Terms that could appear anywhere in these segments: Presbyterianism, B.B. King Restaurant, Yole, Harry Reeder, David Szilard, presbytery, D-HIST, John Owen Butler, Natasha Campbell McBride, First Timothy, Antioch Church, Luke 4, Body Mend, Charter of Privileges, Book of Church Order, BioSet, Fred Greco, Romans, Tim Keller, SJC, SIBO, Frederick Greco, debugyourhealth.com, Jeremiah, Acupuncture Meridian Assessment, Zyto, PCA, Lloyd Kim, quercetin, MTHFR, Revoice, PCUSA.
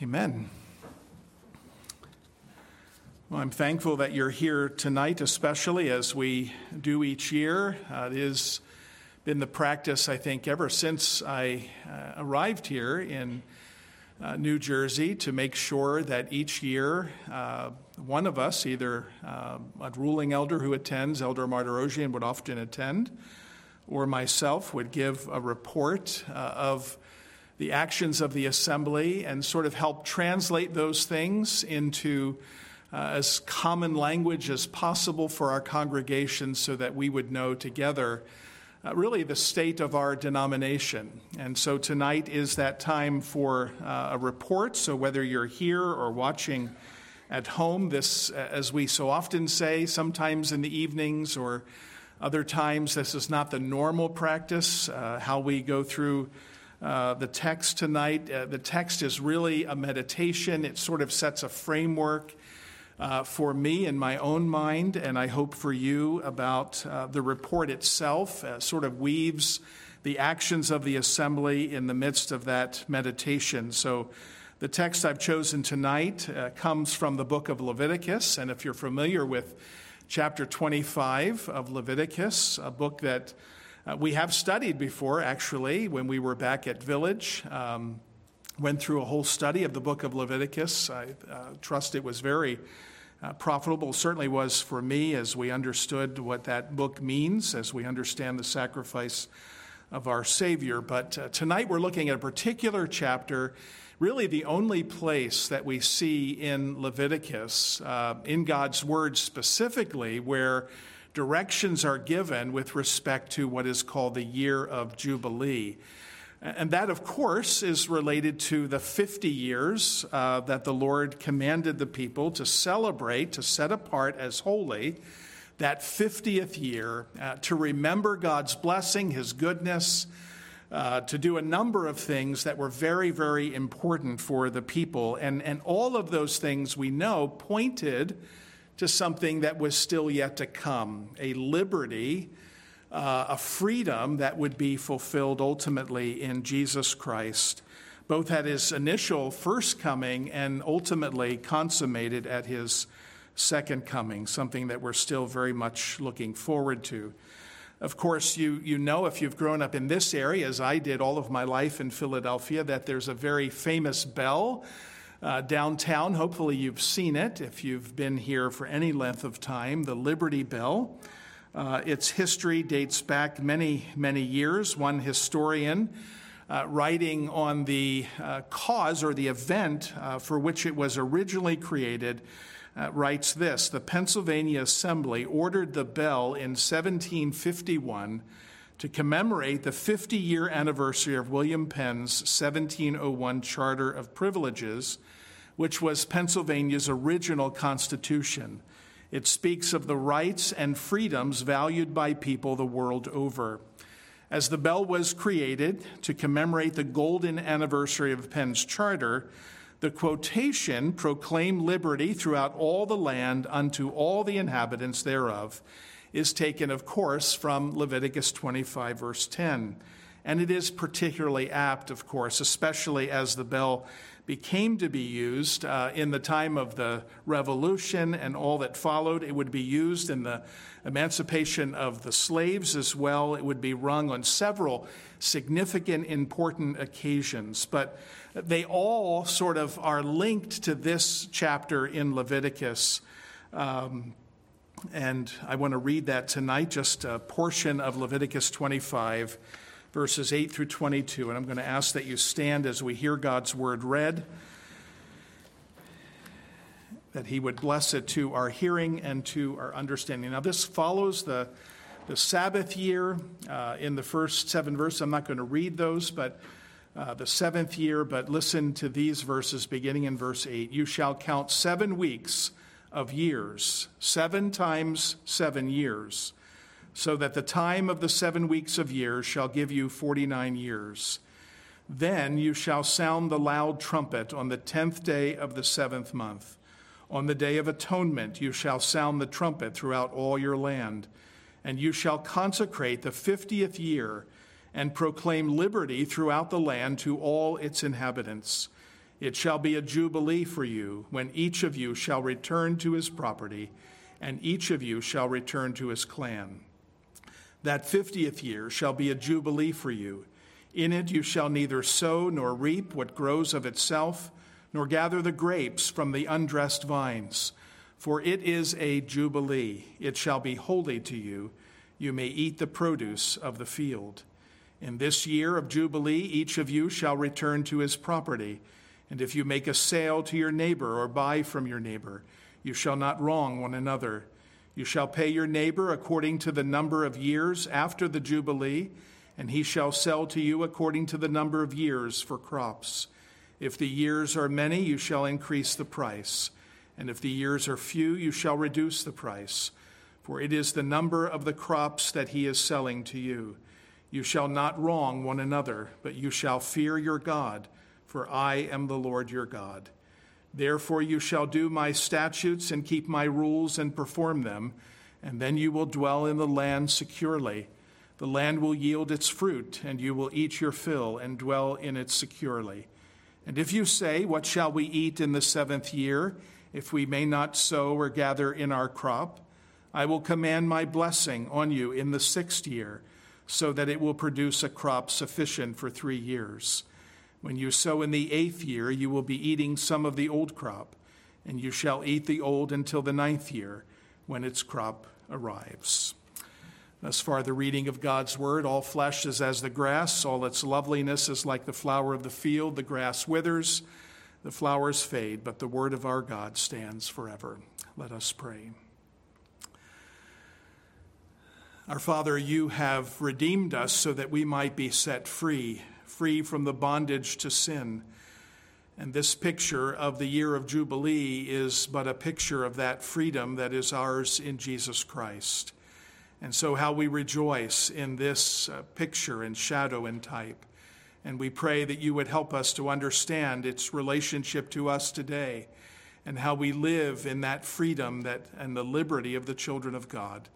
Amen. Well, I'm thankful that you're here tonight, especially as we do each year. It has been the practice, I think, ever since I arrived here in New Jersey to make sure that each year one of us, either a ruling elder who attends, Elder Martirosian would often attend, or myself would give a report of the actions of the assembly and sort of help translate those things into as common language as possible for our congregation so that we would know together really the state of our denomination. And so tonight is that time for a report. So whether you're here or watching at home, this, as we so often say, sometimes in the evenings or other times, this is not the normal practice, how we go through the text tonight. The text is really a meditation. It sort of sets a framework for me in my own mind, and I hope for you, about the report itself. Sort of weaves the actions of the assembly in the midst of that meditation. So the text I've chosen tonight comes from the book of Leviticus, and if you're familiar with chapter 25 of Leviticus, a book that we have studied before, actually, when we were back at Village. Went through a whole study of the book of Leviticus. I trust it was very profitable. Certainly was for me as we understood what that book means, as we understand the sacrifice of our Savior. But tonight we're looking at a particular chapter, really the only place that we see in Leviticus, in God's Word specifically, where directions are given with respect to what is called the year of Jubilee. And that, of course, is related to the 50 years that the Lord commanded the people to celebrate, to set apart as holy, that 50th year, to remember God's blessing, his goodness, to do a number of things that were very, very important for the people. And all of those things we know pointed to something that was still yet to come, a liberty, a freedom that would be fulfilled ultimately in Jesus Christ, both at his initial first coming and ultimately consummated at his second coming, something that we're still very much looking forward to. Of course, you know, if you've grown up in this area, as I did all of my life in Philadelphia, that there's a very famous bell downtown. Hopefully you've seen it if you've been here for any length of time, the Liberty Bell. Its history dates back many, many years. One historian writing on the cause or the event for which it was originally created writes this: the Pennsylvania Assembly ordered the bell in 1751 to commemorate the 50-year anniversary of William Penn's 1701 Charter of Privileges, which was Pennsylvania's original constitution. It speaks of the rights and freedoms valued by people the world over. As the bell was created to commemorate the golden anniversary of Penn's charter, the quotation proclaimed liberty throughout all the land unto all the inhabitants thereof is taken, of course, from Leviticus 25, verse 10. And it is particularly apt, of course, especially as the bell became to be used in the time of the Revolution and all that followed. It would be used in the emancipation of the slaves as well. It would be rung on several significant, important occasions. But they all sort of are linked to this chapter in Leviticus. And I want to read that tonight, just a portion of Leviticus 25, verses 8 through 22. And I'm going to ask that you stand as we hear God's word read, that he would bless it to our hearing and to our understanding. Now, this follows the Sabbath year in the first 7 verses. I'm not going to read those, but the 7th year. But listen to these verses beginning in verse 8. You shall count 7 weeks of years, 7 times 7 years, so that the time of the 7 weeks of years shall give you 49 years. Then you shall sound the loud trumpet on the 10th day of the 7th month. On the day of atonement you shall sound the trumpet throughout all your land, and you shall consecrate the 50th year and proclaim liberty throughout the land to all its inhabitants. It shall be a jubilee for you when each of you shall return to his property, and each of you shall return to his clan. That 50th year shall be a jubilee for you. In it you shall neither sow nor reap what grows of itself, nor gather the grapes from the undressed vines. For it is a jubilee. It shall be holy to you. You may eat the produce of the field. In this year of jubilee, each of you shall return to his property. And if you make a sale to your neighbor or buy from your neighbor, you shall not wrong one another. You shall pay your neighbor according to the number of years after the jubilee, and he shall sell to you according to the number of years for crops. If the years are many, you shall increase the price. And if the years are few, you shall reduce the price. For it is the number of the crops that he is selling to you. You shall not wrong one another, but you shall fear your God, for I am the Lord your God. Therefore you shall do my statutes and keep my rules and perform them, and then you will dwell in the land securely. The land will yield its fruit, and you will eat your fill and dwell in it securely. And if you say, what shall we eat in the 7th year, if we may not sow or gather in our crop? I will command my blessing on you in the 6th year, so that it will produce a crop sufficient for 3 years. When you sow in the 8th year, you will be eating some of the old crop, and you shall eat the old until the 9th year, when its crop arrives. Thus far, the reading of God's word. All flesh is as the grass. All its loveliness is like the flower of the field. The grass withers, the flowers fade, but the word of our God stands forever. Let us pray. Our Father, you have redeemed us so that we might be set free, free from the bondage to sin. And this picture of the year of Jubilee is but a picture of that freedom that is ours in Jesus Christ. And so how we rejoice in this picture and shadow and type. And we pray that you would help us to understand its relationship to us today and how we live in that freedom that and the liberty of the children of God.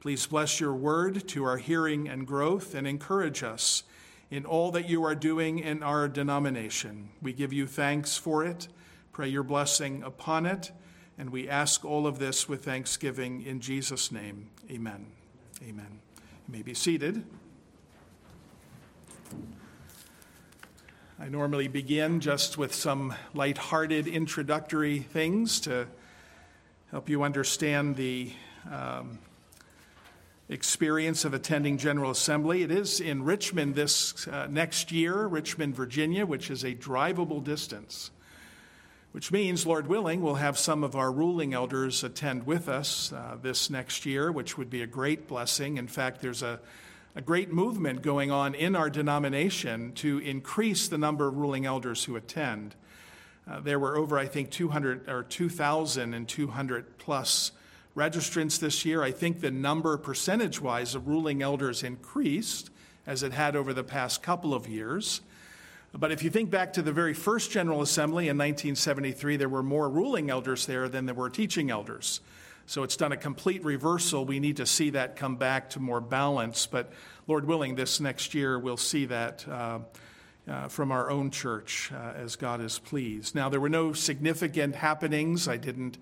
Please bless your word to our hearing and growth and encourage us in all that you are doing in our denomination. We give you thanks for it. Pray your blessing upon it. And we ask all of this with thanksgiving in Jesus' name. Amen. Amen. You may be seated. I normally begin just with some lighthearted introductory things to help you understand the experience of attending General Assembly. It is in Richmond this next year, Richmond, Virginia, which is a drivable distance, which means, Lord willing, we'll have some of our ruling elders attend with us this next year, which would be a great blessing. In fact, there's a great movement going on in our denomination to increase the number of ruling elders who attend. There were over, I think, 2,200 plus registrants this year. I think the number percentage-wise of ruling elders increased, as it had over the past couple of years. But if you think back to the very first General Assembly in 1973, there were more ruling elders there than there were teaching elders. So it's done a complete reversal. We need to see that come back to more balance. But Lord willing, this next year we'll see that from our own church as God is pleased. Now, there were no significant happenings. I didn't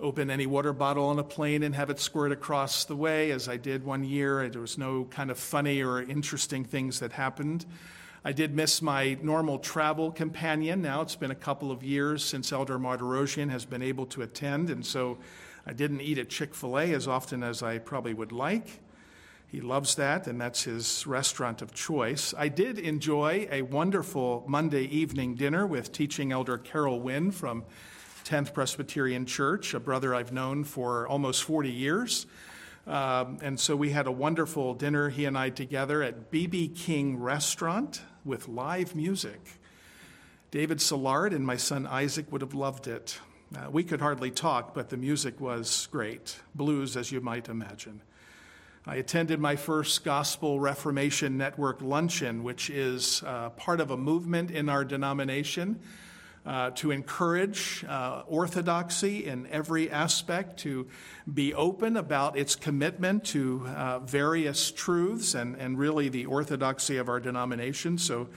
open any water bottle on a plane and have it squirt across the way as I did one year. There was no kind of funny or interesting things that happened. I did miss my normal travel companion. Now it's been a couple of years since Elder Martirosian has been able to attend, and so I didn't eat at Chick-fil-A as often as I probably would like. He loves that, and that's his restaurant of choice. I did enjoy a wonderful Monday evening dinner with teaching Elder Carol Wynn from 10th Presbyterian Church, a brother I've known for almost 40 years. And so we had a wonderful dinner, he and I, together at B.B. King Restaurant with live music. David Szilard and my son Isaac would have loved it. We could hardly talk, but the music was great. Blues, as you might imagine. I attended my first Gospel Reformation Network luncheon, which is part of a movement in our denomination to encourage orthodoxy in every aspect, to be open about its commitment to various truths and really the orthodoxy of our denomination. So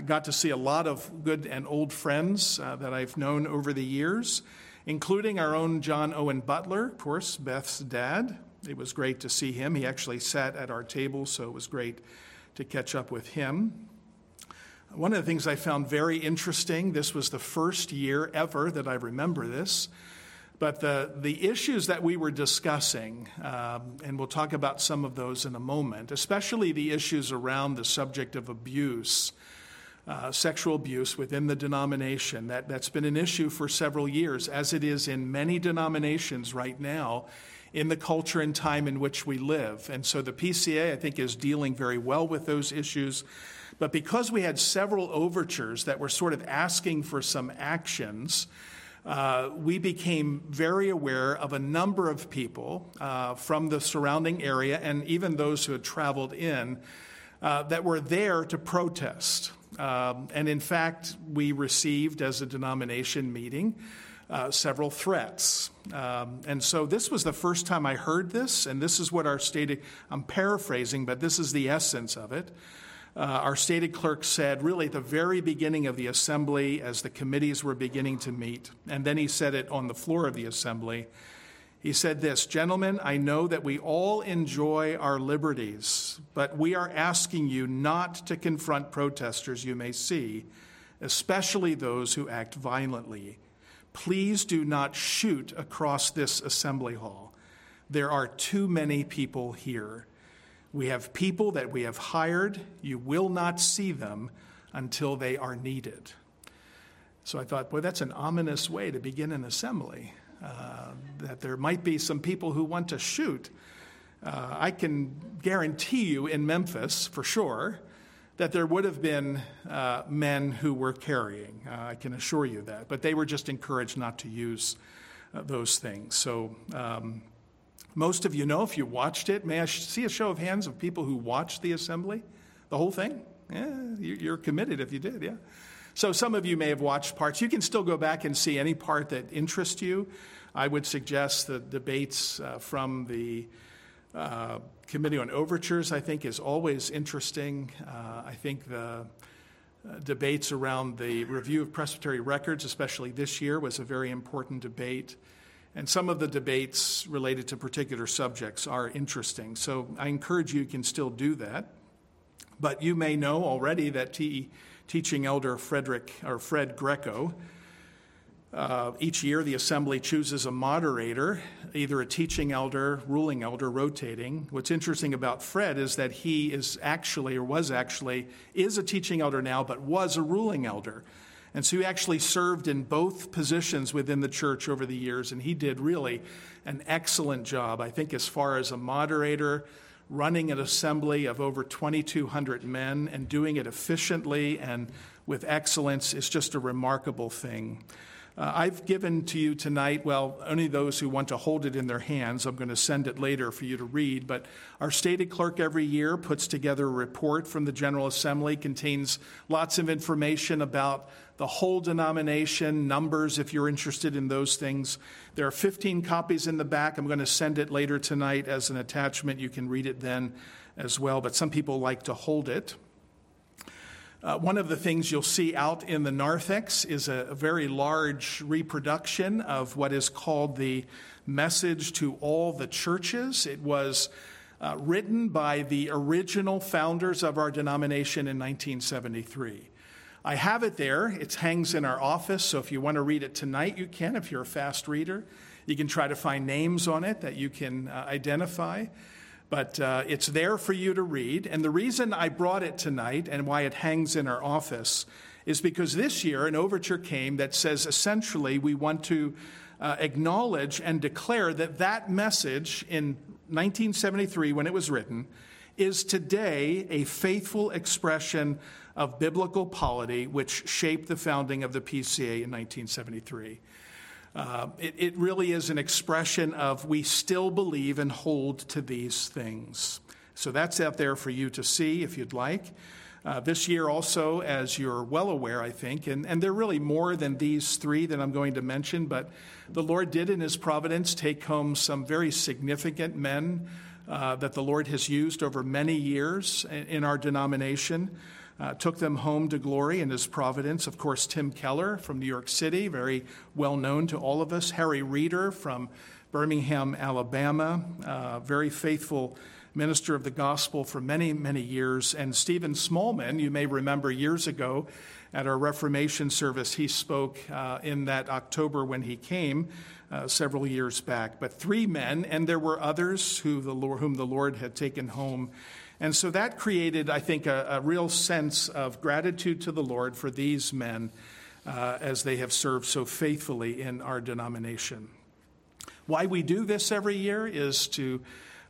Got to see a lot of good and old friends that I've known over the years, including our own John Owen Butler, of course, Beth's dad. It was great to see him. He actually sat at our table, so it was great to catch up with him. One of the things I found very interesting, this was the first year ever that I remember this, but the issues that we were discussing, and we'll talk about some of those in a moment, especially the issues around the subject of abuse, sexual abuse within the denomination. That's been an issue for several years, as it is in many denominations right now in the culture and time in which we live. And so the PCA, I think, is dealing very well with those issues. But because we had several overtures that were sort of asking for some actions, we became very aware of a number of people from the surrounding area and even those who had traveled in that were there to protest. And in fact, we received as a denomination meeting several threats. And so this was the first time I heard this, and this is what our stated, I'm paraphrasing, but this is the essence of it. Our stated clerk said, really at the very beginning of the assembly, as the committees were beginning to meet, and then he said it on the floor of the assembly, he said this, "Gentlemen, I know that we all enjoy our liberties, but we are asking you not to confront protesters you may see, especially those who act violently. Please do not shoot across this assembly hall. There are too many people here. We have people that we have hired. You will not see them until they are needed." So I thought, boy, that's an ominous way to begin an assembly, that there might be some people who want to shoot. I can guarantee you in Memphis, for sure, that there would have been men who were carrying. I can assure you that. But they were just encouraged not to use those things. So most of you know, if you watched it, may I see a show of hands of people who watched the assembly, the whole thing? Yeah, you're committed if you did, yeah. So some of you may have watched parts. You can still go back and see any part that interests you. I would suggest the debates from the Committee on Overtures, I think, is always interesting. I think the debates around the review of presbytery records, especially this year, was a very important debate. And some of the debates related to particular subjects are interesting. So I encourage you can still do that. But you may know already that teaching elder Fred Greco, each year the assembly chooses a moderator, either a teaching elder, ruling elder, rotating. What's interesting about Fred is that he is actually, or was actually, is a teaching elder now, but was a ruling elder. And so he actually served in both positions within the church over the years, and he did really an excellent job, I think, as far as a moderator, running an assembly of over 2,200 men and doing it efficiently and with excellence is just a remarkable thing. I've given to you tonight, well, only those who want to hold it in their hands. I'm going to send it later for you to read. But our stated clerk every year puts together a report from the General Assembly, contains lots of information about the whole denomination, numbers, if you're interested in those things. There are 15 copies in the back. I'm going to send it later tonight as an attachment. You can read it then as well. But some people like to hold it. One of the things you'll see out in the narthex is a very large reproduction of what is called the Message to All the Churches. It was written by the original founders of our denomination in 1973. I have it there. It hangs in our office, so if you want to read it tonight, you can. If you're a fast reader, you can try to find names on it that you can identify. But it's there for you to read. And the reason I brought it tonight and why it hangs in our office is because this year an overture came that says essentially we want to acknowledge and declare that that message in 1973 when it was written is today a faithful expression of biblical polity which shaped the founding of the PCA in 1973. It really is an expression of we still believe and hold to these things. So that's out there for you to see if you'd like. This year also, as you're well aware, I think, and there are really more than these three that I'm going to mention, but the Lord did in his providence take home some very significant men that the Lord has used over many years in our denomination. took them home to glory in his providence. Of course, Tim Keller from New York City, very well known to all of us. Harry Reeder from Birmingham, Alabama, very faithful minister of the gospel for many, many years. And Stephen Smallman, you may remember years ago at our Reformation service, he spoke in that October when he came several years back. But three men, and there were others whom the Lord had taken home. And so that created, I think, a real sense of gratitude to the Lord for these men as they have served so faithfully in our denomination. Why we do this every year is to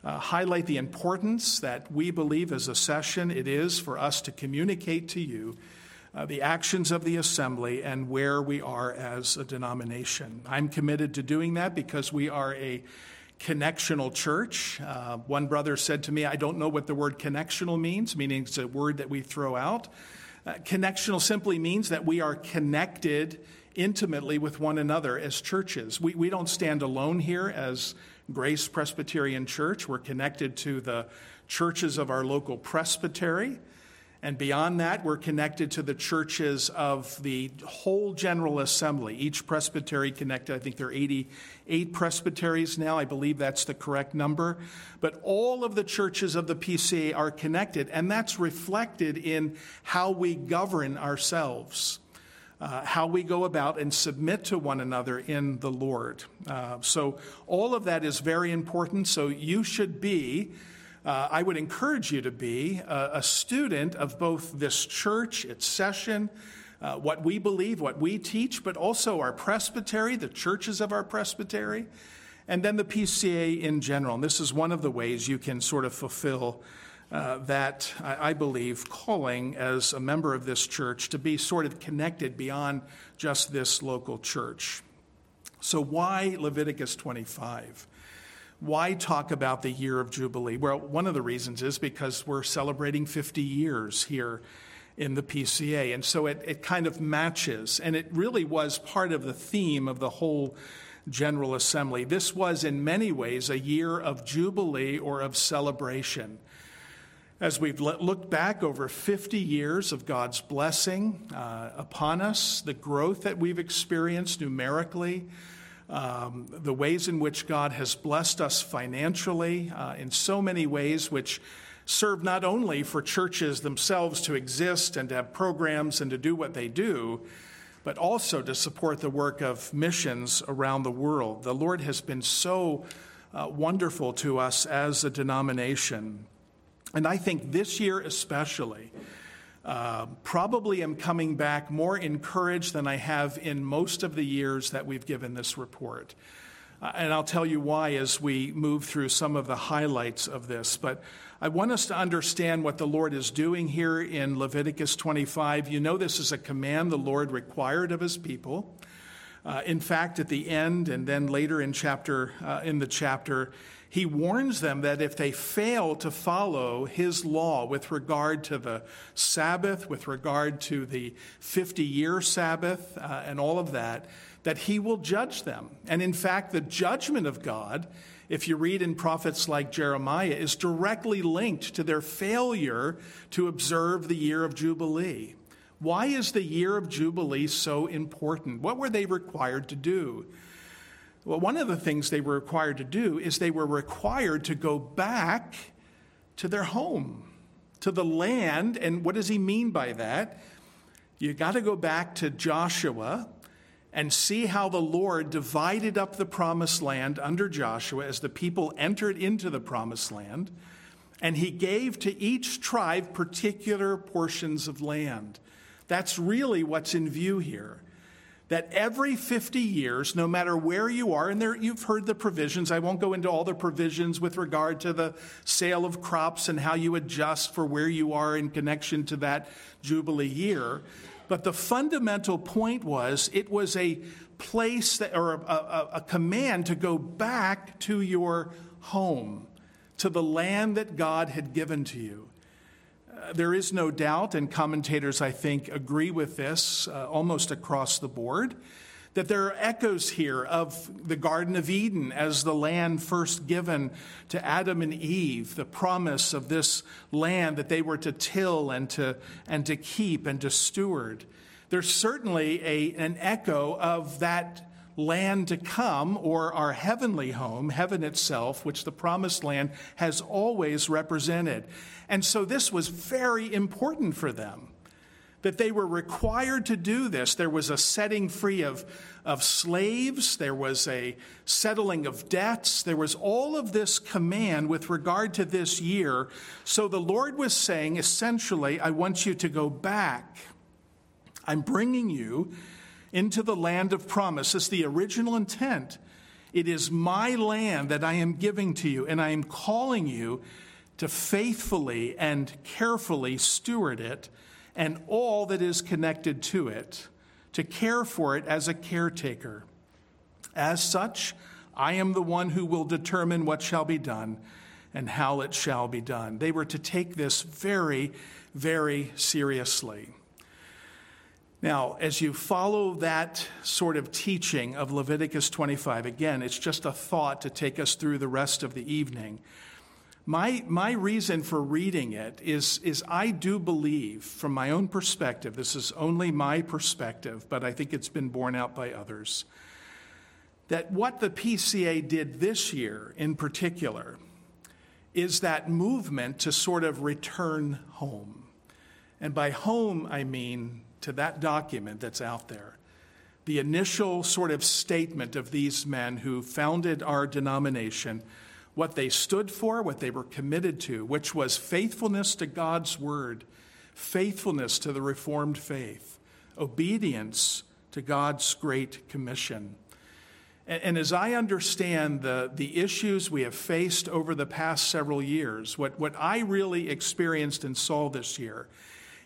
highlight the importance that we believe as a session it is for us to communicate to you the actions of the assembly and where we are as a denomination. I'm committed to doing that because we are a connectional church. One brother said to me, I don't know what the word connectional means, meaning it's a word that we throw out. Connectional simply means that we are connected intimately with one another as churches. We don't stand alone here as Grace Presbyterian Church. We're connected to the churches of our local presbytery. And beyond that, we're connected to the churches of the whole General Assembly. Each presbytery connected, I think there are 88 presbyteries now. I believe that's the correct number. But all of the churches of the PCA are connected, and that's reflected in how we govern ourselves, how we go about and submit to one another in the Lord. So all of that is very important. So you should be, I would encourage you to be a student of both this church, its session, what we believe, what we teach, but also our presbytery, the churches of our presbytery, and then the PCA in general. And this is one of the ways you can sort of fulfill that, I believe, calling as a member of this church to be sort of connected beyond just this local church. So why Leviticus 25? Why talk about the year of Jubilee? Well, one of the reasons is because we're celebrating 50 years here in the PCA. And so it kind of matches. And it really was part of the theme of the whole General Assembly. This was, in many ways, a year of Jubilee or of celebration. As we've looked back over 50 years of God's blessing upon us, the growth that we've experienced numerically, the ways in which God has blessed us financially in so many ways, which serve not only for churches themselves to exist and to have programs and to do what they do, but also to support the work of missions around the world. The Lord has been so wonderful to us as a denomination. And I think this year especially, probably am coming back more encouraged than I have in most of the years that we've given this report. And I'll tell you why as we move through some of the highlights of this. But I want us to understand what the Lord is doing here in Leviticus 25. You know, this is a command the Lord required of his people. In fact, at the end and then later in the chapter, he warns them that if they fail to follow his law with regard to the Sabbath, with regard to the 50-year Sabbath and all of that, that he will judge them. And in fact, the judgment of God, if you read in prophets like Jeremiah, is directly linked to their failure to observe the year of Jubilee. Why is the year of Jubilee so important? What were they required to do? Well, one of the things they were required to do is they were required to go back to their home, to the land. And what does he mean by that? You got to go back to Joshua and see how the Lord divided up the promised land under Joshua as the people entered into the promised land. And he gave to each tribe particular portions of land. That's really what's in view here. That every 50 years, no matter where you are, and there you've heard the provisions. I won't go into all the provisions with regard to the sale of crops and how you adjust for where you are in connection to that Jubilee year. But the fundamental point was it was a place that, or a command to go back to your home, to the land that God had given to you. There is no doubt, and commentators, I think, agree with this almost across the board, that there are echoes here of the Garden of Eden as the land first given to Adam and Eve, the promise of this land that they were to till and to keep and to steward. There's certainly an echo of that land to come, or our heavenly home, heaven itself, which the promised land has always represented. And so this was very important for them, that they were required to do this. There was a setting free of slaves. There was a settling of debts. There was all of this command with regard to this year. So the Lord was saying, essentially, I want you to go back. I'm bringing you into the land of promise. It's the original intent. It is my land that I am giving to you, and I am calling you to faithfully and carefully steward it and all that is connected to it, to care for it as a caretaker. As such, I am the one who will determine what shall be done and how it shall be done. They were to take this very, very seriously. Now, as you follow that sort of teaching of Leviticus 25, again, it's just a thought to take us through the rest of the evening. My reason for reading it is I do believe, from my own perspective, this is only my perspective, but I think it's been borne out by others, that what the PCA did this year in particular is that movement to sort of return home. And by home, I mean to that document that's out there, the initial sort of statement of these men who founded our denomination, what they stood for, what they were committed to, which was faithfulness to God's word, faithfulness to the Reformed faith, obedience to God's great commission. And as I understand the issues we have faced over the past several years, what I really experienced and saw this year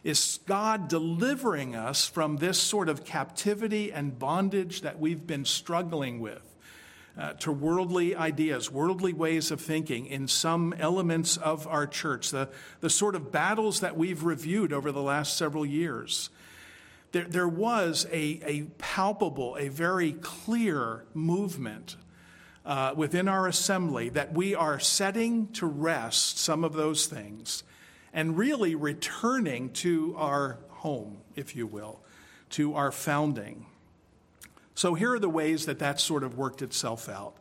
is God delivering us from this sort of captivity and bondage that we've been struggling with. To worldly ideas, worldly ways of thinking in some elements of our church, the sort of battles that we've reviewed over the last several years. There was a palpable, a very clear movement within our assembly that we are setting to rest some of those things and really returning to our home, if you will, to our founding. So here are the ways that sort of worked itself out.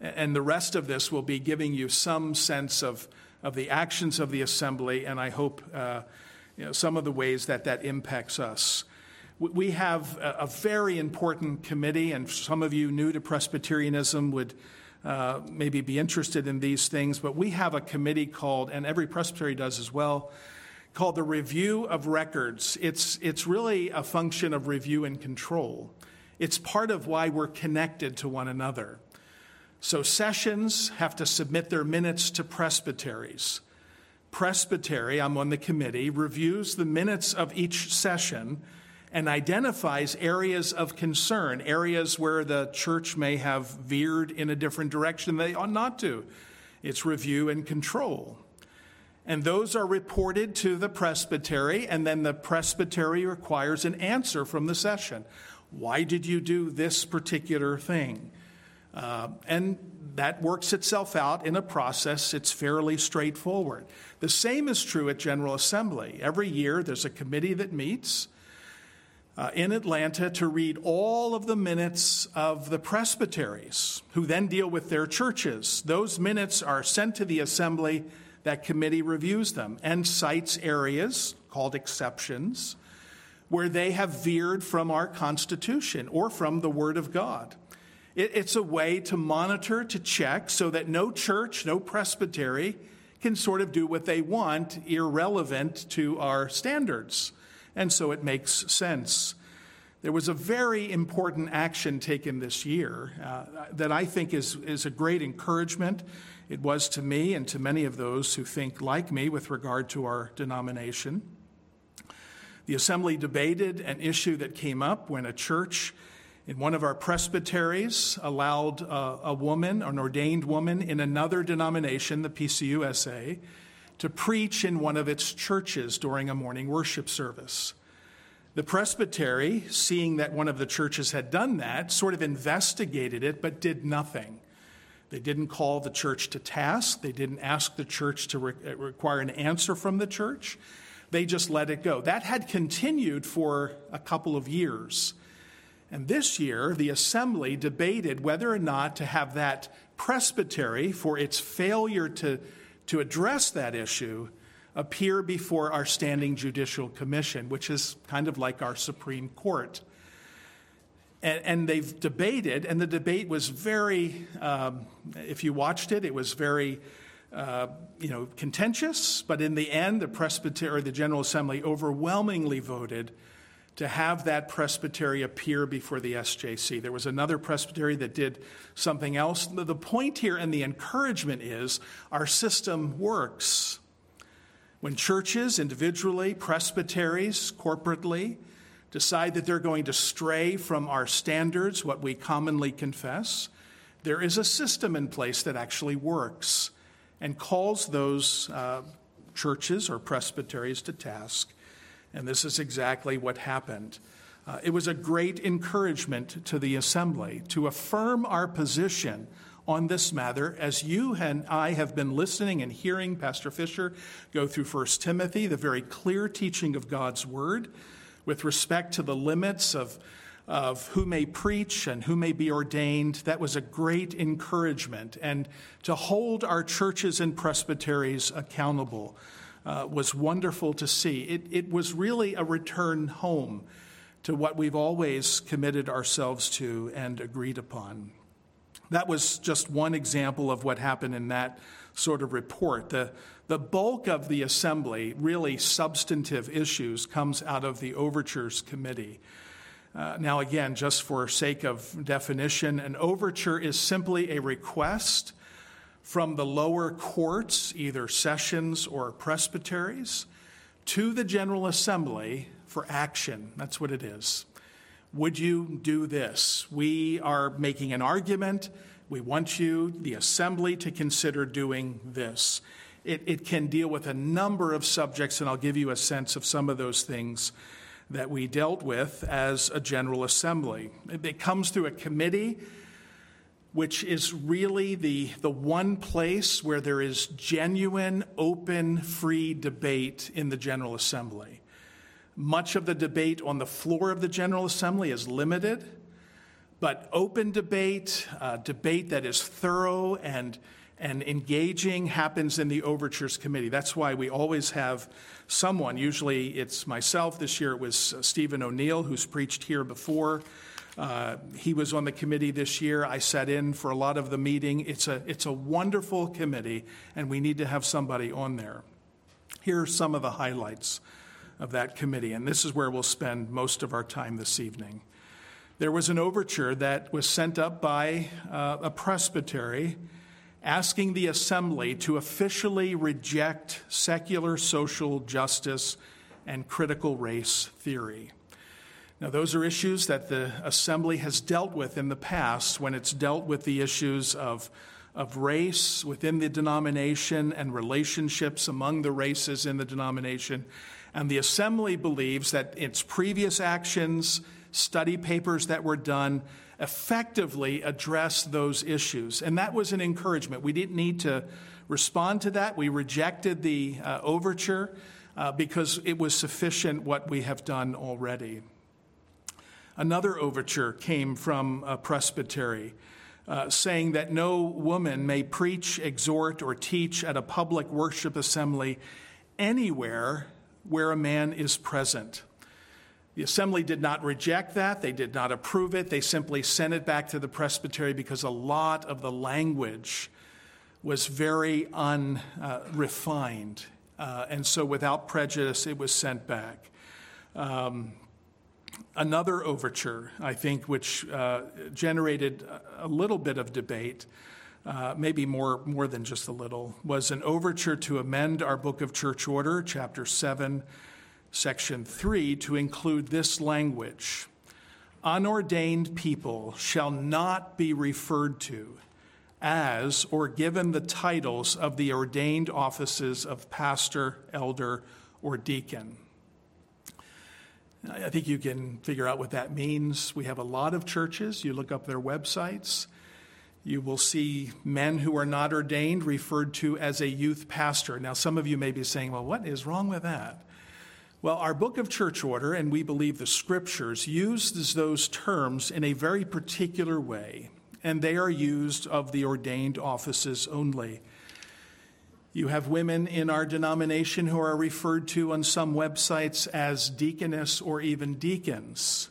And the rest of this will be giving you some sense of the actions of the assembly, and I hope some of the ways that impacts us. We have a very important committee, and some of you new to Presbyterianism would maybe be interested in these things, but we have a committee called, and every presbytery does as well, called the Review of Records. It's really a function of review and control. It's part of why we're connected to one another. So sessions have to submit their minutes to presbyteries. Presbytery, I'm on the committee, reviews the minutes of each session and identifies areas of concern, areas where the church may have veered in a different direction they ought not to. It's review and control. And those are reported to the presbytery, and then the presbytery requires an answer from the session. Why did you do this particular thing? And that works itself out in a process. It's fairly straightforward. The same is true at General Assembly. Every year there's a committee that meets in Atlanta to read all of the minutes of the presbyteries, who then deal with their churches. Those minutes are sent to the assembly. That committee reviews them and cites areas called exceptions where they have veered from our Constitution or from the Word of God. It's a way to monitor, to check, so that no church, no presbytery can sort of do what they want, irrelevant to our standards. And so it makes sense. There was a very important action taken this year that I think is a great encouragement. It was to me and to many of those who think like me with regard to our denomination. The assembly debated an issue that came up when a church in one of our presbyteries allowed a woman, an ordained woman in another denomination, the PCUSA, to preach in one of its churches during a morning worship service. The presbytery, seeing that one of the churches had done that, sort of investigated it but did nothing. They didn't call the church to task. They didn't ask the church to require an answer from the church. They just let it go. That had continued for a couple of years. And this year, the assembly debated whether or not to have that presbytery, for its failure to address that issue, appear before our Standing Judicial Commission, which is kind of like our Supreme Court. And they've debated, and the debate was very, if you watched it, it was very, contentious. But in the end, the presbytery, or the General Assembly, overwhelmingly voted to have that presbytery appear before the SJC. There was another presbytery that did something else. The point here and the encouragement is our system works. When churches individually, presbyteries corporately, decide that they're going to stray from our standards, what we commonly confess, there is a system in place that actually works and calls those churches or presbyteries to task. And this is exactly what happened. It was a great encouragement to the assembly to affirm our position on this matter. As you and I have been listening and hearing Pastor Fisher go through First Timothy, the very clear teaching of God's word with respect to the limits of who may preach and who may be ordained, that was a great encouragement. And to hold our churches and presbyteries accountable was wonderful to see. It was really a return home to what we've always committed ourselves to and agreed upon. That was just one example of what happened in that sort of report. The bulk of the assembly, really substantive issues, comes out of the Overtures Committee. Now again, just for sake of definition, an overture is simply a request from the lower courts, either sessions or presbyteries, to the General Assembly for action. That's what it is. Would you do this? We are making an argument. We want you, the assembly, to consider doing this. It can deal with a number of subjects, and I'll give you a sense of some of those things that we dealt with as a General Assembly. It comes through a committee, which is really the one place where there is genuine, open, free debate in the General Assembly. Much of the debate on the floor of the General Assembly is limited, but open debate, debate that is thorough and engaging, happens in the Overtures Committee. That's why we always have someone. Usually it's myself. This year it was Stephen O'Neill, who's preached here before. He was on the committee this year. I sat in for a lot of the meeting. It's a wonderful committee, and we need to have somebody on there. Here are some of the highlights of that committee, and this is where we'll spend most of our time this evening. There was an overture that was sent up by a presbytery asking the assembly to officially reject secular social justice and critical race theory. Now, those are issues that the assembly has dealt with in the past when it's dealt with the issues of race within the denomination and relationships among the races in the denomination. And the assembly believes that its previous actions, study papers that were done, effectively address those issues. And that was an encouragement. We didn't need to respond to that. We rejected the overture because it was sufficient what we have done already. Another overture came from a presbytery saying that no woman may preach, exhort, or teach at a public worship assembly anywhere where a man is present. The assembly did not reject that. They did not approve it. They simply sent it back to the presbytery because a lot of the language was very unrefined. And so without prejudice, it was sent back. Another overture, I think, which generated a little bit of debate, maybe more than just a little, was an overture to amend our Book of Church Order, Chapter 7, Section 3, to include this language: unordained people shall not be referred to as or given the titles of the ordained offices of pastor, elder, or deacon. I think you can figure out what that means. We have a lot of churches. You look up their websites. You will see men who are not ordained referred to as a youth pastor. Now, some of you may be saying, well, what is wrong with that? Well, our Book of Church Order, and we believe the Scriptures, uses those terms in a very particular way, and they are used of the ordained offices only. You have women in our denomination who are referred to on some websites as deaconess or even deacons.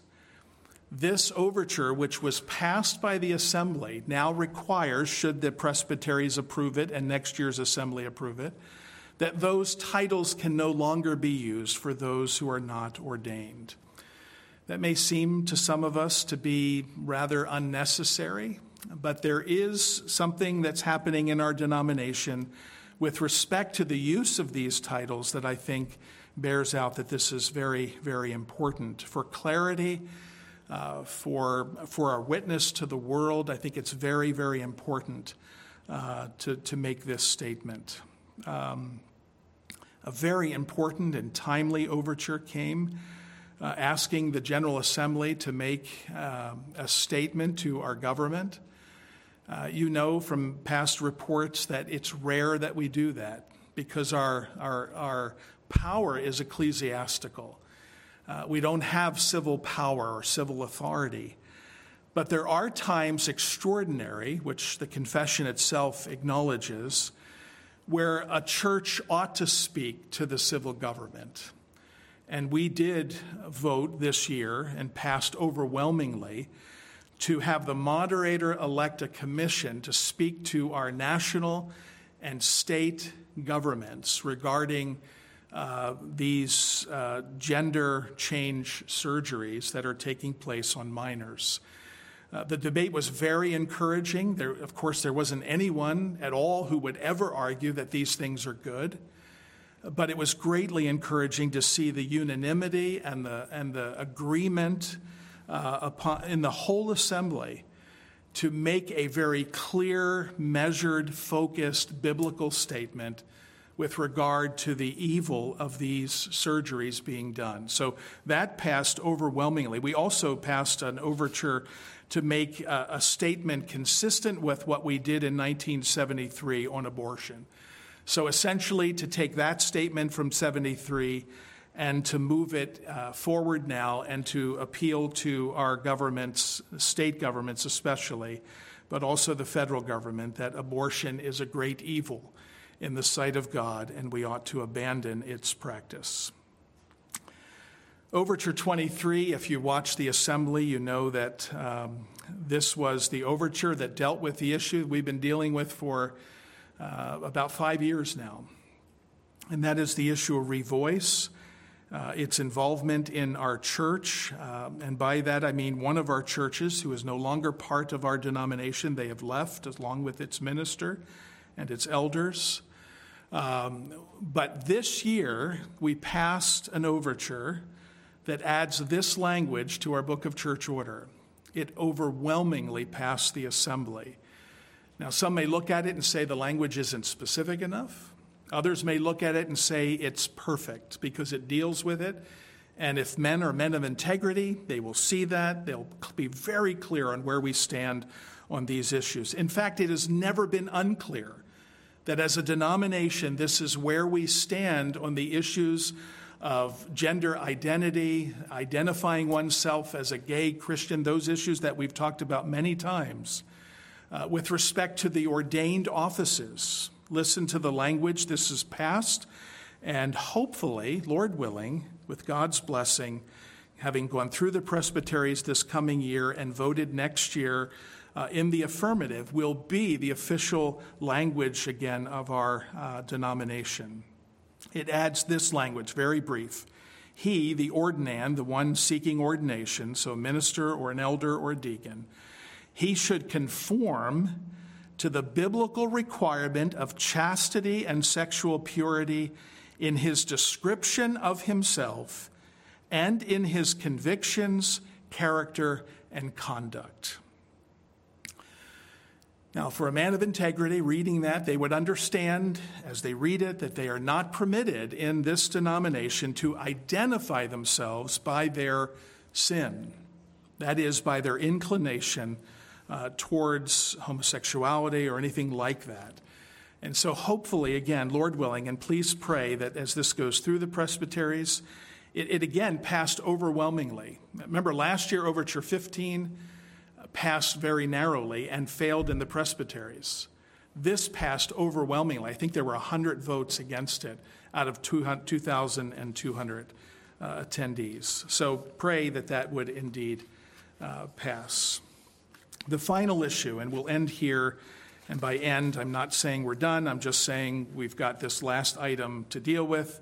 This overture, which was passed by the assembly, now requires, should the presbyteries approve it and next year's assembly approve it, that those titles can no longer be used for those who are not ordained. That may seem to some of us to be rather unnecessary, but there is something that's happening in our denomination with respect to the use of these titles that I think bears out that this is very, very important. For clarity, for our witness to the world, I think it's very, very important to make this statement. A very important and timely overture came asking the General Assembly to make a statement to our government. You know from past reports that it's rare that we do that because our power is ecclesiastical. We don't have civil power or civil authority. But there are times extraordinary, which the confession itself acknowledges, where a church ought to speak to the civil government. And we did vote this year and passed overwhelmingly to have the moderator elect a commission to speak to our national and state governments regarding these gender change surgeries that are taking place on minors. The debate was very encouraging. Of course, there wasn't anyone at all who would ever argue that these things are good, but it was greatly encouraging to see the unanimity and the agreement in the whole assembly to make a very clear, measured, focused biblical statement with regard to the evil of these surgeries being done. So that passed overwhelmingly. We also passed an overture to make a statement consistent with what we did in 1973 on abortion. So essentially to take that statement from 73 and to move it forward now and to appeal to our governments, state governments especially, but also the federal government, that abortion is a great evil in the sight of God, and we ought to abandon its practice. Overture 23, if you watch the assembly, you know that this was the overture that dealt with the issue we've been dealing with for about 5 years now, and that is the issue of Revoice, its involvement in our church, and by that I mean one of our churches who is no longer part of our denomination. They have left along with its minister and its elders. But this year, we passed an overture that adds this language to our Book of Church Order. It overwhelmingly passed the assembly. Now, some may look at it and say the language isn't specific enough. Others may look at it and say it's perfect because it deals with it. And if men are men of integrity, they will see that. They'll be very clear on where we stand on these issues. In fact, it has never been unclear that as a denomination, this is where we stand on the issues of gender identity, identifying oneself as a gay Christian, those issues that we've talked about many times. With respect to the ordained offices, listen to the language. This is passed, and hopefully, Lord willing, with God's blessing, having gone through the presbyteries this coming year and voted next year in the affirmative, will be the official language again of our denomination. It adds this language, very brief. He, the ordinand, the one seeking ordination, so a minister or an elder or a deacon, he should conform to the biblical requirement of chastity and sexual purity in his description of himself and in his convictions, character, and conduct. Now, for a man of integrity reading that, they would understand as they read it that they are not permitted in this denomination to identify themselves by their sin, that is, by their inclination towards homosexuality or anything like that. And so hopefully, again, Lord willing, and please pray that as this goes through the presbyteries, it again passed overwhelmingly. Remember, last year, Overture 15 passed very narrowly and failed in the presbyteries. This passed overwhelmingly. I think there were 100 votes against it out of 2,200 attendees. So pray that that would indeed pass. The final issue, and we'll end here, and by end, I'm not saying we're done. I'm just saying we've got this last item to deal with.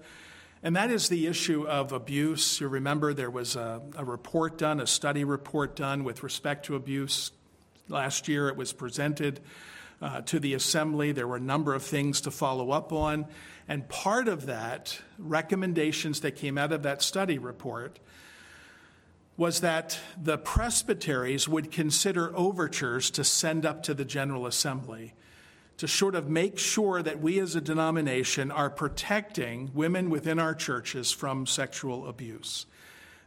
And that is the issue of abuse. You remember there was a report done, a study report done with respect to abuse. Last year it was presented to the assembly. There were a number of things to follow up on. And part of that, recommendations that came out of that study report, was that the presbyteries would consider overtures to send up to the General Assembly to sort of make sure that we as a denomination are protecting women within our churches from sexual abuse.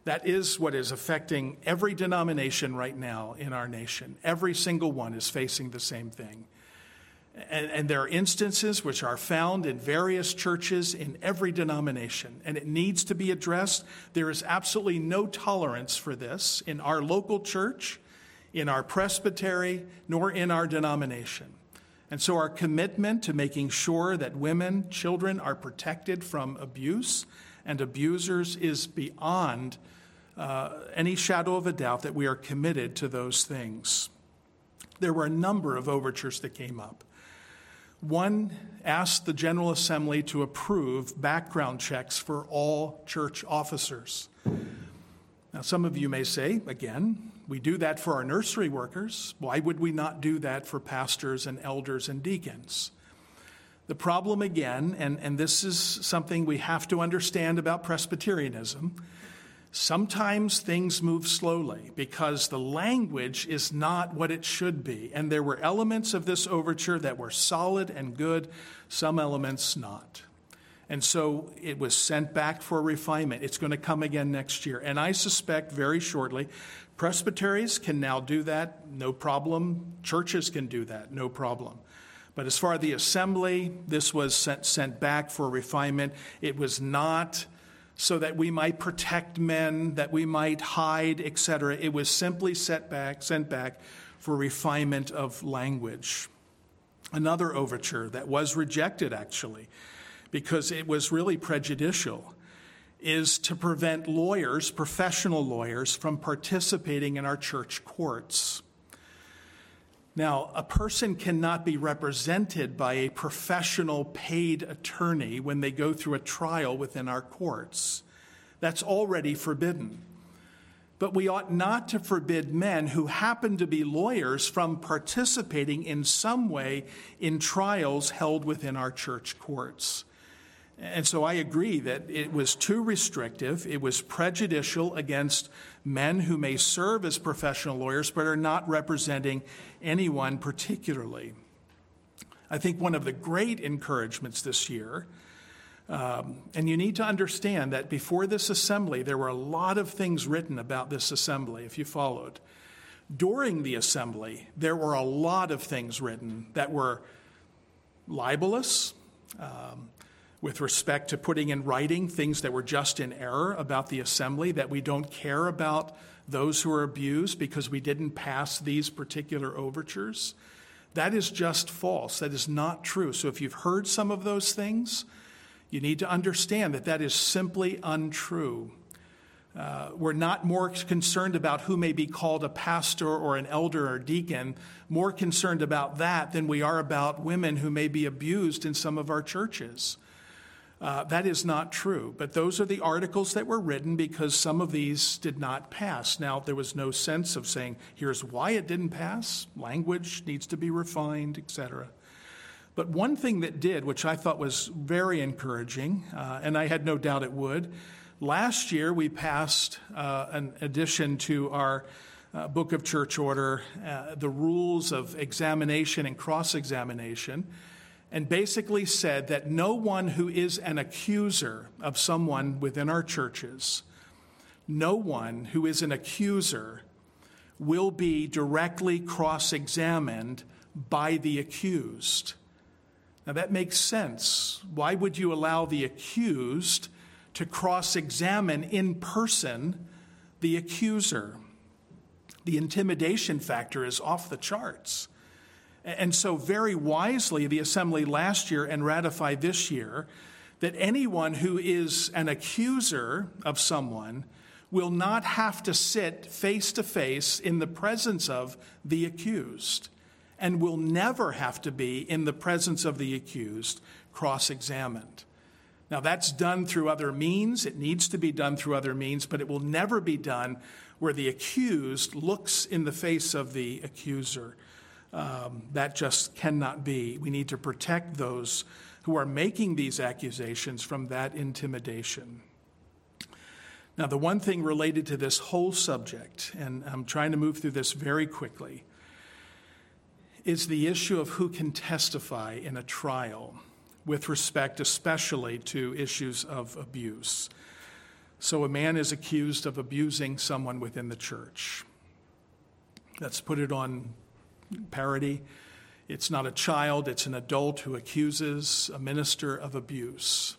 That is what is affecting every denomination right now in our nation. Every single one is facing the same thing. And there are instances which are found in various churches in every denomination, and it needs to be addressed. There is absolutely no tolerance for this in our local church, in our presbytery, nor in our denomination. And so our commitment to making sure that women, children are protected from abuse and abusers is beyond any shadow of a doubt that we are committed to those things. There were a number of overtures that came up. One asked the General Assembly to approve background checks for all church officers. Now, some of you may say, again, we do that for our nursery workers. Why would we not do that for pastors and elders and deacons? The problem, again, and this is something we have to understand about Presbyterianism, sometimes things move slowly because the language is not what it should be. And there were elements of this overture that were solid and good, some elements not. And so it was sent back for refinement. It's going to come again next year. And I suspect very shortly, presbyteries can now do that, no problem. Churches can do that, no problem. But as far as the assembly, this was sent back for refinement. It was not so that we might protect men, that we might hide, etc. It was simply sent back for refinement of language. Another overture that was rejected, actually, because it was really prejudicial, is to prevent lawyers, professional lawyers, from participating in our church courts. Now, a person cannot be represented by a professional paid attorney when they go through a trial within our courts. That's already forbidden. But we ought not to forbid men who happen to be lawyers from participating in some way in trials held within our church courts. And so I agree that it was too restrictive. It was prejudicial against men who may serve as professional lawyers but are not representing anyone particularly. I think one of the great encouragements this year, and you need to understand that before this assembly, there were a lot of things written about this assembly, if you followed. During the assembly, there were a lot of things written that were libelous, with respect to putting in writing things that were just in error about the assembly, that we don't care about those who are abused because we didn't pass these particular overtures. That is just false. That is not true. So if you've heard some of those things, you need to understand that that is simply untrue. We're not more concerned about who may be called a pastor or an elder or deacon, more concerned about that than we are about women who may be abused in some of our churches. That is not true. But those are the articles that were written because some of these did not pass. Now, there was no sense of saying, here's why it didn't pass. Language needs to be refined, etc. But one thing that did, which I thought was very encouraging, and I had no doubt it would, last year we passed an addition to our Book of Church Order, the rules of examination and cross-examination, and basically said that no one who is an accuser of someone within our churches, no one who is an accuser will be directly cross-examined by the accused. Now that makes sense. Why would you allow the accused to cross-examine in person the accuser? The intimidation factor is off the charts. And so very wisely, the assembly last year and ratified this year that anyone who is an accuser of someone will not have to sit face to face in the presence of the accused, and will never have to be in the presence of the accused cross-examined. Now, that's done through other means. It needs to be done through other means, but it will never be done where the accused looks in the face of the accuser. That just cannot be. We need to protect those who are making these accusations from that intimidation. Now, the one thing related to this whole subject, and I'm trying to move through this very quickly, is the issue of who can testify in a trial with respect especially to issues of abuse. So a man is accused of abusing someone within the church. Let's put it on parity. It's not a child, it's an adult who accuses a minister of abuse.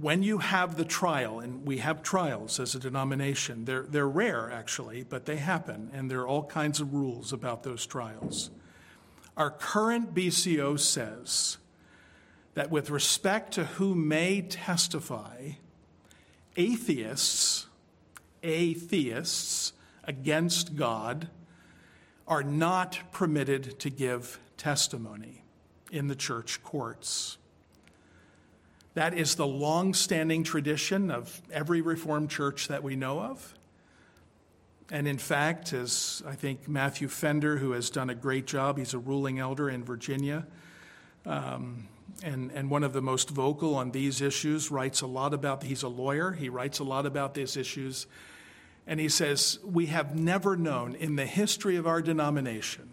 When you have the trial, and we have trials as a denomination, they're rare actually, but they happen, and there are all kinds of rules about those trials. Our current BCO says that with respect to who may testify, atheists against God are not permitted to give testimony in the church courts. That is the long-standing tradition of every Reformed church that we know of. And in fact, as I think Matthew Fender, who has done a great job, he's a ruling elder in Virginia, and one of the most vocal on these issues, writes a lot about, he's a lawyer, he writes a lot about these issues. And he says, we have never known in the history of our denomination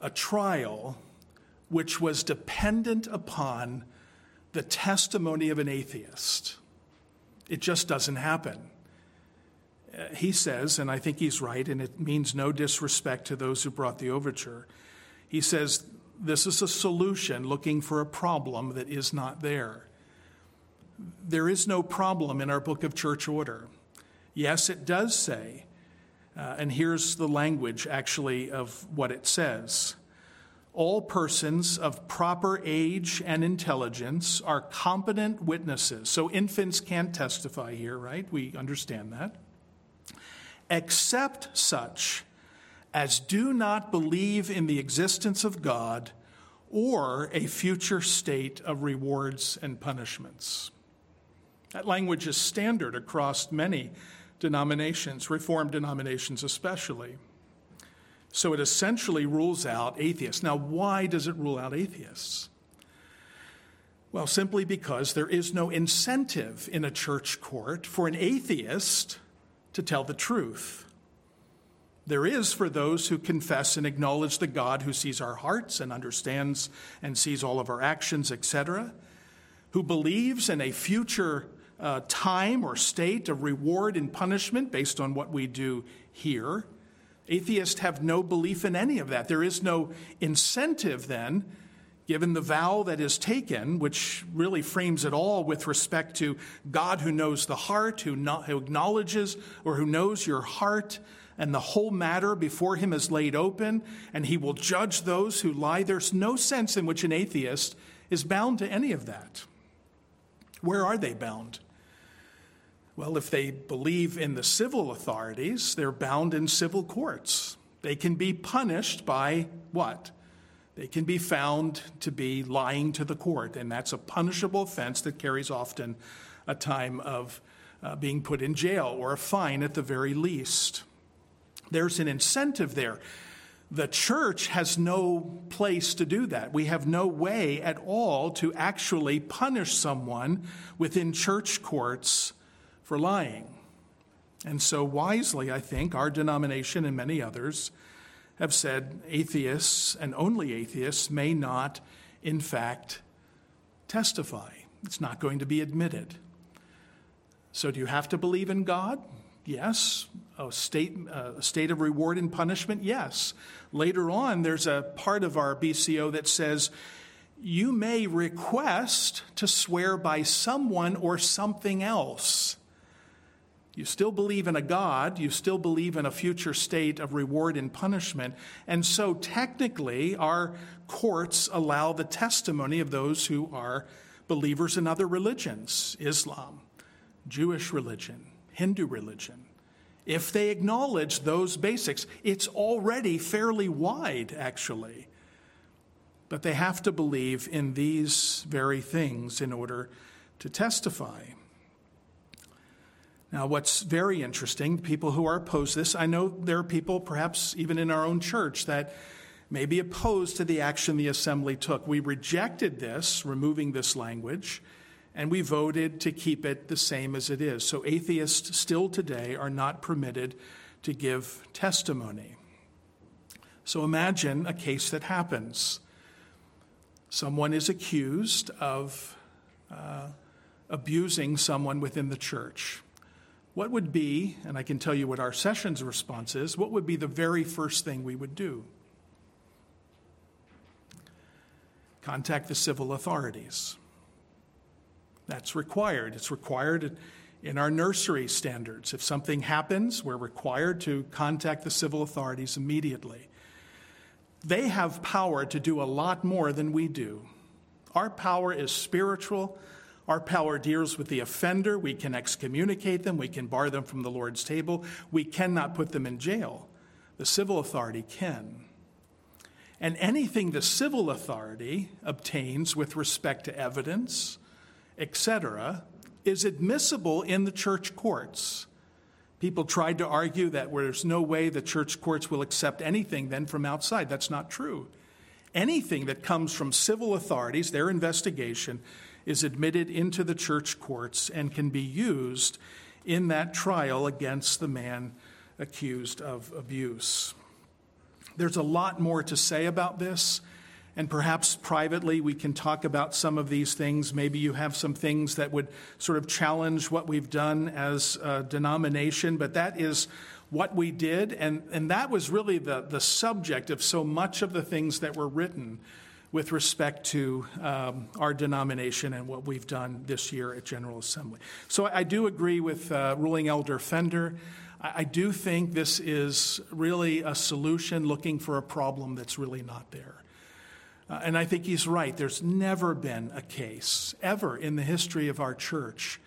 a trial which was dependent upon the testimony of an atheist. It just doesn't happen. He says, and I think he's right, and it means no disrespect to those who brought the overture. He says, this is a solution looking for a problem that is not there. There is no problem in our Book of Church Order. Yes, it does say, and here's the language actually of what it says. All persons of proper age and intelligence are competent witnesses. So infants can't testify here, right? We understand that. Except such as do not believe in the existence of God or a future state of rewards and punishments. That language is standard across many denominations, Reformed denominations especially. So it essentially rules out atheists. Now, why does it rule out atheists? Well, simply because there is no incentive in a church court for an atheist to tell the truth. There is for those who confess and acknowledge the God who sees our hearts and understands and sees all of our actions, etc., who believes in a future time or state of reward and punishment based on what we do here. Atheists have no belief in any of that. There is no incentive then, given the vow that is taken, which really frames it all with respect to God who knows the heart, who acknowledges or who knows your heart, and the whole matter before him is laid open, and he will judge those who lie. There's no sense in which an atheist is bound to any of that. Where are they bound? Well, if they believe in the civil authorities, they're bound in civil courts. They can be punished by what? They can be found to be lying to the court, and that's a punishable offense that carries often a time of being put in jail or a fine at the very least. There's an incentive there. The church has no place to do that. We have no way at all to actually punish someone within church courts for lying. And so wisely, I think, our denomination and many others have said atheists and only atheists may not, in fact, testify. It's not going to be admitted. So do you have to believe in God? Yes. A state of reward and punishment? Yes. Later on, there's a part of our BCO that says, you may request to swear by someone or something else. You still believe in a God. You still believe in a future state of reward and punishment. And so technically, our courts allow the testimony of those who are believers in other religions, Islam, Jewish religion, Hindu religion. If they acknowledge those basics, it's already fairly wide, actually. But they have to believe in these very things in order to testify. Now, what's very interesting, people who are opposed to this, I know there are people, perhaps even in our own church, that may be opposed to the action the assembly took. We rejected this, removing this language, and we voted to keep it the same as it is. So atheists still today are not permitted to give testimony. So imagine a case that happens. Someone is accused of abusing someone within the church. What would be, and I can tell you what our session's response is, what would be the very first thing we would do? Contact the civil authorities. That's required. It's required in our nursery standards. If something happens, we're required to contact the civil authorities immediately. They have power to do a lot more than we do. Our power is spiritual. Our power deals with the offender. We can excommunicate them. We can bar them from the Lord's table. We cannot put them in jail. The civil authority can. And anything the civil authority obtains with respect to evidence, etc., is admissible in the church courts. People tried to argue that there's no way the church courts will accept anything then from outside. That's not true. Anything that comes from civil authorities, their investigation, is admitted into the church courts and can be used in that trial against the man accused of abuse. There's a lot more to say about this, and perhaps privately we can talk about some of these things. Maybe you have some things that would sort of challenge what we've done as a denomination, but that is what we did, and that was really the subject of so much of the things that were written with respect to our denomination and what we've done this year at General Assembly. So I do agree with ruling Elder Fender. I do think this is really a solution looking for a problem that's really not there. And I think he's right. There's never been a case ever in the history of our church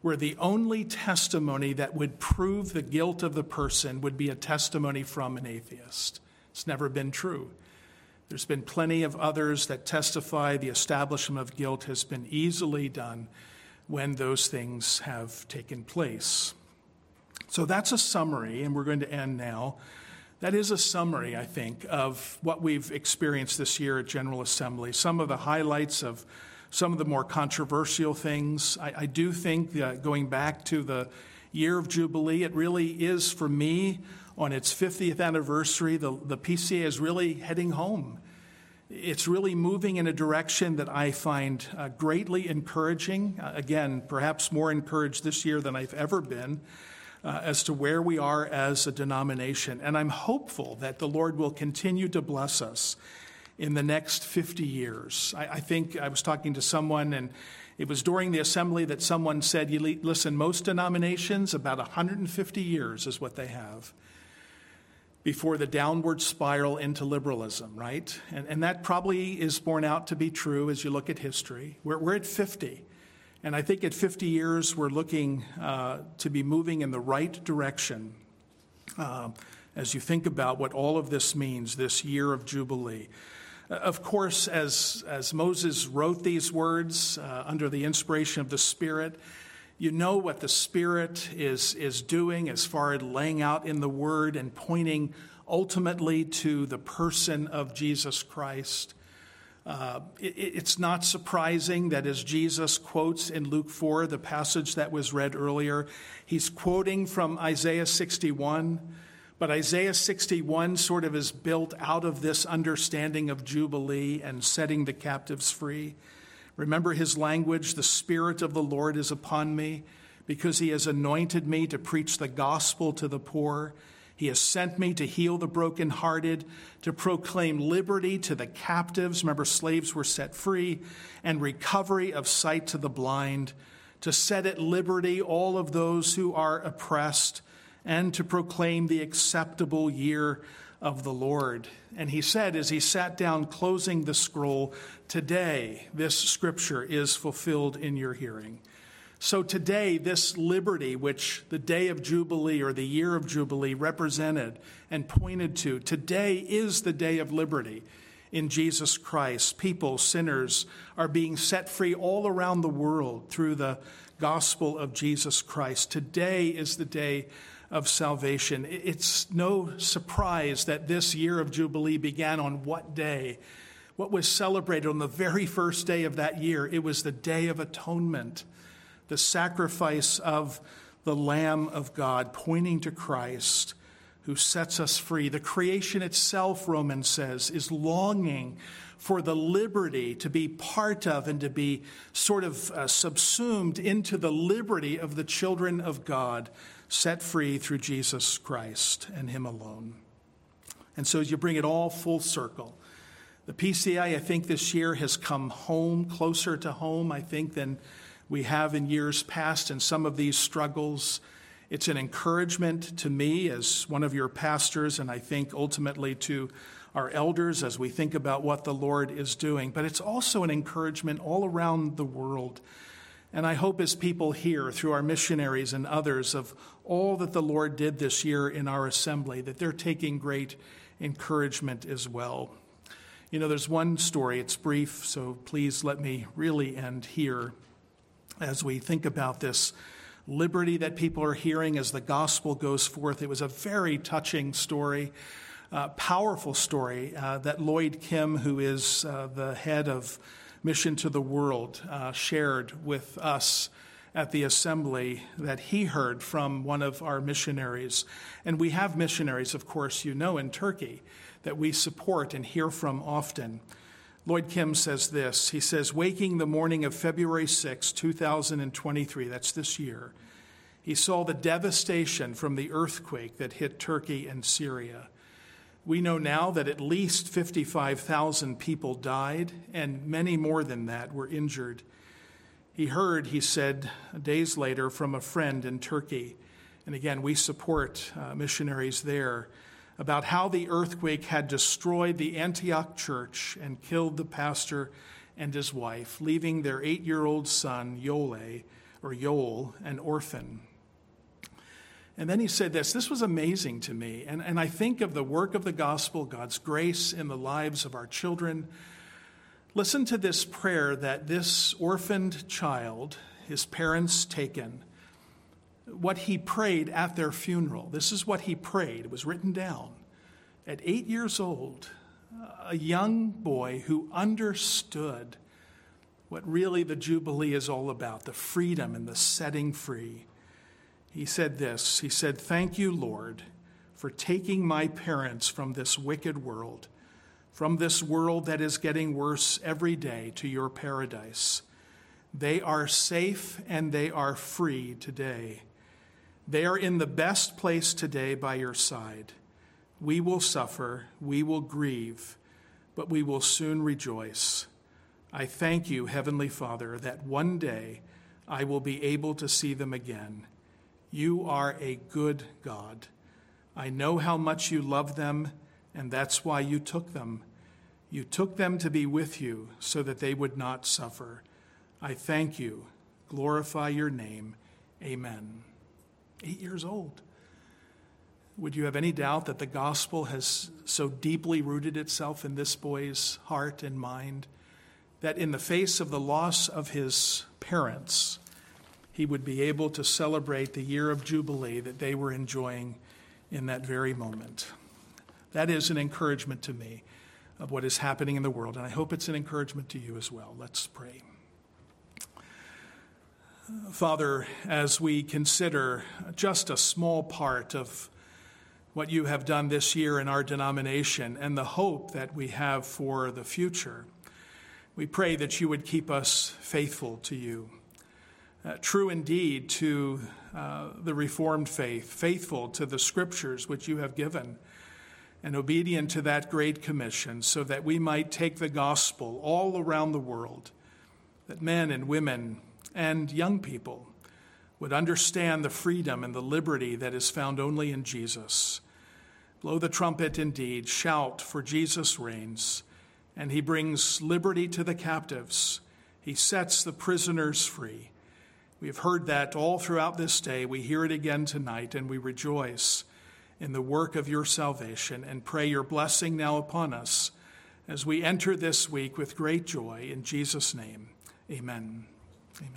where the only testimony that would prove the guilt of the person would be a testimony from an atheist. It's never been true. There's been plenty of others that testify the establishment of guilt has been easily done when those things have taken place. So that's a summary, and we're going to end now. That is a summary, I think, of what we've experienced this year at General Assembly, some of the highlights of some of the more controversial things. I do think that going back to the year of Jubilee, it really is, for me, on its 50th anniversary, the PCA is really heading home. It's really moving in a direction that I find greatly encouraging. Again, perhaps more encouraged this year than I've ever been as to where we are as a denomination. And I'm hopeful that the Lord will continue to bless us in the next 50 years. I think I was talking to someone, and it was during the assembly that someone said, listen, most denominations, about 150 years is what they have before the downward spiral into liberalism, right? And that probably is borne out to be true as you look at history. We're at 50, and I think at 50 years we're looking to be moving in the right direction as you think about what all of this means, this year of Jubilee. Of course, as Moses wrote these words under the inspiration of the Spirit, you know what the Spirit is doing as far as laying out in the Word and pointing ultimately to the person of Jesus Christ. It's not surprising that as Jesus quotes in Luke 4, the passage that was read earlier, he's quoting from Isaiah 61, but Isaiah 61 sort of is built out of this understanding of Jubilee and setting the captives free. Remember his language, the Spirit of the Lord is upon me, because he has anointed me to preach the gospel to the poor. He has sent me to heal the brokenhearted, to proclaim liberty to the captives. Remember, slaves were set free, and recovery of sight to the blind, to set at liberty all of those who are oppressed, and to proclaim the acceptable year of the Lord. And he said, as he sat down closing the scroll, today this scripture is fulfilled in your hearing. So today, this liberty, which the day of Jubilee or the year of Jubilee represented and pointed to, today is the day of liberty in Jesus Christ. People, sinners, are being set free all around the world through the gospel of Jesus Christ. Today is the day of salvation. It's no surprise that this year of Jubilee began on what day? What was celebrated on the very first day of that year? It was the Day of Atonement. The sacrifice of the Lamb of God, pointing to Christ who sets us free. The creation itself, Romans says, is longing for the liberty to be part of and to be sort of subsumed into the liberty of the children of God, set free through Jesus Christ and him alone. And so as you bring it all full circle, the PCA, I think, this year has come home, closer to home, I think, than we have in years past in some of these struggles. It's an encouragement to me as one of your pastors, and I think ultimately to our elders as we think about what the Lord is doing. But it's also an encouragement all around the world. And I hope as people hear through our missionaries and others of all that the Lord did this year in our assembly, that they're taking great encouragement as well. You know, there's one story, it's brief, so please let me really end here. As we think about this liberty that people are hearing as the gospel goes forth, it was a very touching story, powerful story that Lloyd Kim, who is the head of Mission to the World, shared with us at the assembly that he heard from one of our missionaries. And we have missionaries, of course, you know, in Turkey that we support and hear from often. Lloyd Kim says this. He says, waking the morning of February 6, 2023, that's this year, he saw the devastation from the earthquake that hit Turkey and Syria. We know now that at least 55,000 people died, and many more than that were injured. He heard, he said, days later from a friend in Turkey, and again, we support missionaries there, about how the earthquake had destroyed the Antioch Church and killed the pastor and his wife, leaving their 8-year-old son, Yole, an orphan. And then he said this was amazing to me, and I think of the work of the gospel, God's grace in the lives of our children. Listen to this prayer that this orphaned child, his parents taken, what he prayed at their funeral. This is what he prayed. It was written down. At 8 years old, a young boy who understood what really the Jubilee is all about, the freedom and the setting free. He said this. He said, thank you, Lord, for taking my parents from this wicked world, from this world that is getting worse every day, to your paradise. They are safe and they are free today. They are in the best place today by your side. We will suffer, we will grieve, but we will soon rejoice. I thank you, Heavenly Father, that one day I will be able to see them again. You are a good God. I know how much you love them, and that's why you took them. You took them to be with you so that they would not suffer. I thank you. Glorify your name. Amen. 8 years old. Would you have any doubt that the gospel has so deeply rooted itself in this boy's heart and mind that in the face of the loss of his parents, he would be able to celebrate the year of Jubilee that they were enjoying in that very moment? That is an encouragement to me of what is happening in the world. And I hope it's an encouragement to you as well. Let's pray. Father, as we consider just a small part of what you have done this year in our denomination and the hope that we have for the future, we pray that you would keep us faithful to you, true indeed to the Reformed faith, faithful to the Scriptures which you have given, and obedient to that great commission, so that we might take the gospel all around the world, that men and women and young people would understand the freedom and the liberty that is found only in Jesus. Blow the trumpet indeed, shout, for Jesus reigns, and he brings liberty to the captives. He sets the prisoners free. We have heard that all throughout this day. We hear it again tonight, and we rejoice in the work of your salvation and pray your blessing now upon us as we enter this week with great joy. In Jesus' name, amen.